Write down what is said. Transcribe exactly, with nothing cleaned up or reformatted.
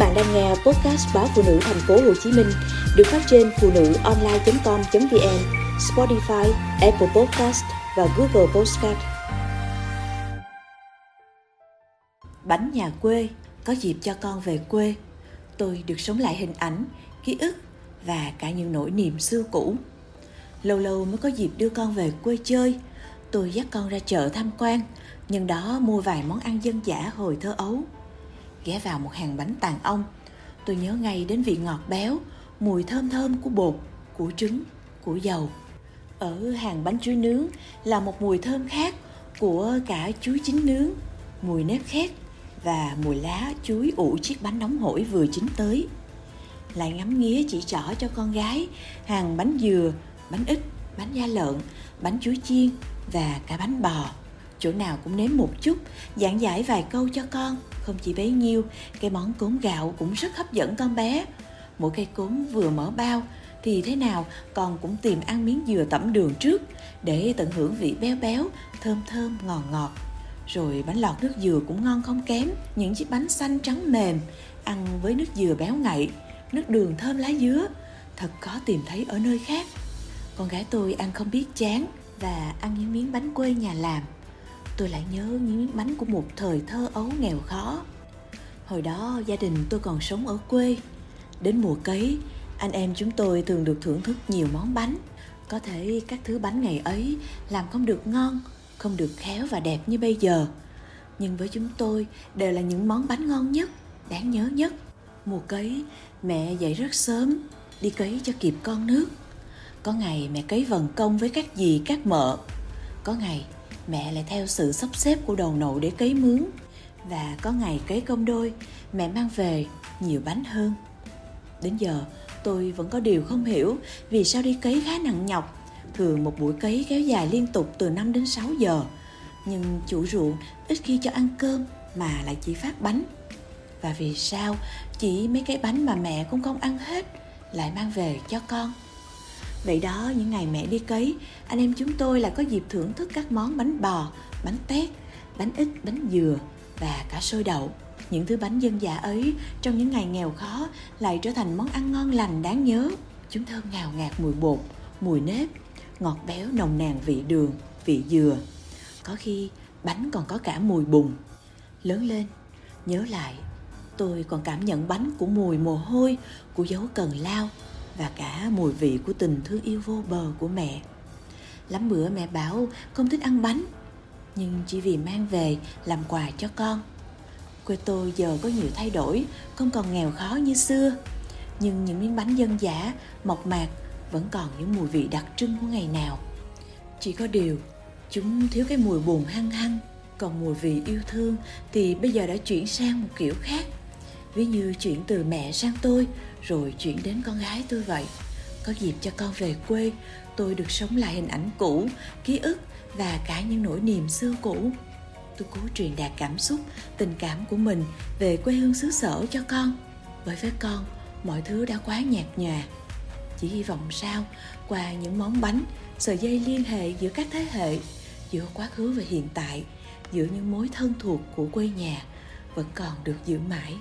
bạn đang nghe podcast báo phụ nữ thành phố Hồ Chí Minh được phát trên phụ nữ online chấm com chấm vn, Spotify, Apple Podcast và Google Podcast. Bánh nhà quê, có dịp cho con về quê, tôi được sống lại hình ảnh, ký ức và cả những nỗi niềm xưa cũ. Lâu lâu mới có dịp đưa con về quê chơi, tôi dắt con ra chợ tham quan, nhân đó mua vài món ăn dân dã hồi thơ ấu. Ghé vào một hàng bánh tàng ong, tôi nhớ ngay đến vị ngọt béo, mùi thơm thơm của bột, của trứng, của dầu. Ở hàng bánh chuối nướng là một mùi thơm khác của cả chuối chín nướng, mùi nếp khét và mùi lá chuối ủ chiếc bánh nóng hổi vừa chín tới. Lại ngắm nghía chỉ trỏ cho con gái hàng bánh dừa, bánh ít, bánh da lợn, bánh chuối chiên và cả bánh bò. Chỗ nào cũng nếm một chút, giảng giải vài câu cho con. Không chỉ bấy nhiêu, cái món cốm gạo cũng rất hấp dẫn con bé. Mỗi cây cốm vừa mở bao thì thế nào con cũng tìm ăn miếng dừa tẩm đường trước để tận hưởng vị béo béo, thơm thơm, ngọt ngọt. Rồi bánh lọt nước dừa cũng ngon không kém, những chiếc bánh xanh trắng mềm, ăn với nước dừa béo ngậy, nước đường thơm lá dứa, thật khó tìm thấy ở nơi khác. Con gái tôi ăn không biết chán và ăn những miếng bánh quê nhà làm. Tôi lại nhớ những miếng bánh của một thời thơ ấu nghèo khó. Hồi đó gia đình tôi còn sống ở quê. Đến mùa cấy, anh em chúng tôi thường được thưởng thức nhiều món bánh. Có thể các thứ bánh ngày ấy làm không được ngon, không được khéo và đẹp như bây giờ. Nhưng với chúng tôi đều là những món bánh ngon nhất, đáng nhớ nhất. Mùa cấy, mẹ dậy rất sớm, đi cấy cho kịp con nước. Có ngày mẹ cấy vần công với các dì, các mợ. Có ngày mẹ lại theo sự sắp xếp của đầu nậu để cấy mướn. Và có ngày cấy công đôi, mẹ mang về nhiều bánh hơn. Đến giờ tôi vẫn có điều không hiểu vì sao đi cấy khá nặng nhọc. Thường một buổi cấy kéo dài liên tục từ năm đến sáu giờ. Nhưng chủ ruộng ít khi cho ăn cơm mà lại chỉ phát bánh. Và vì sao chỉ mấy cái bánh mà mẹ cũng không ăn hết lại mang về cho con? Vậy đó, những ngày mẹ đi cấy, anh em chúng tôi lại có dịp thưởng thức các món bánh bò, bánh tét, bánh ít, bánh dừa và cả xôi đậu. Những thứ bánh dân dã ấy trong những ngày nghèo khó lại trở thành món ăn ngon lành đáng nhớ. Chúng thơm ngào ngạt mùi bột, mùi nếp, ngọt béo nồng nàn vị đường, vị dừa. Có khi bánh còn có cả mùi bùn. Lớn lên, nhớ lại, tôi còn cảm nhận bánh của mùi mồ hôi, của dấu cần lao và cả mùi vị của tình thương yêu vô bờ của mẹ. Lắm bữa mẹ bảo không thích ăn bánh, nhưng chỉ vì mang về làm quà cho con. Quê tôi giờ có nhiều thay đổi, không còn nghèo khó như xưa. Nhưng những miếng bánh dân dã, mộc mạc vẫn còn những mùi vị đặc trưng của ngày nào. Chỉ có điều, chúng thiếu cái mùi buồn hăng hăng. Còn mùi vị yêu thương thì bây giờ đã chuyển sang một kiểu khác. Ví như chuyển từ mẹ sang tôi, rồi chuyển đến con gái tôi vậy. Có dịp cho con về quê, tôi được sống lại hình ảnh cũ, ký ức và cả những nỗi niềm xưa cũ. Tôi cố truyền đạt cảm xúc, tình cảm của mình về quê hương xứ sở cho con. Bởi với con, mọi thứ đã quá nhạt nhòa. Chỉ hy vọng sao, qua những món bánh, sợi dây liên hệ giữa các thế hệ, giữa quá khứ và hiện tại, giữa những mối thân thuộc của quê nhà, vẫn còn được giữ mãi.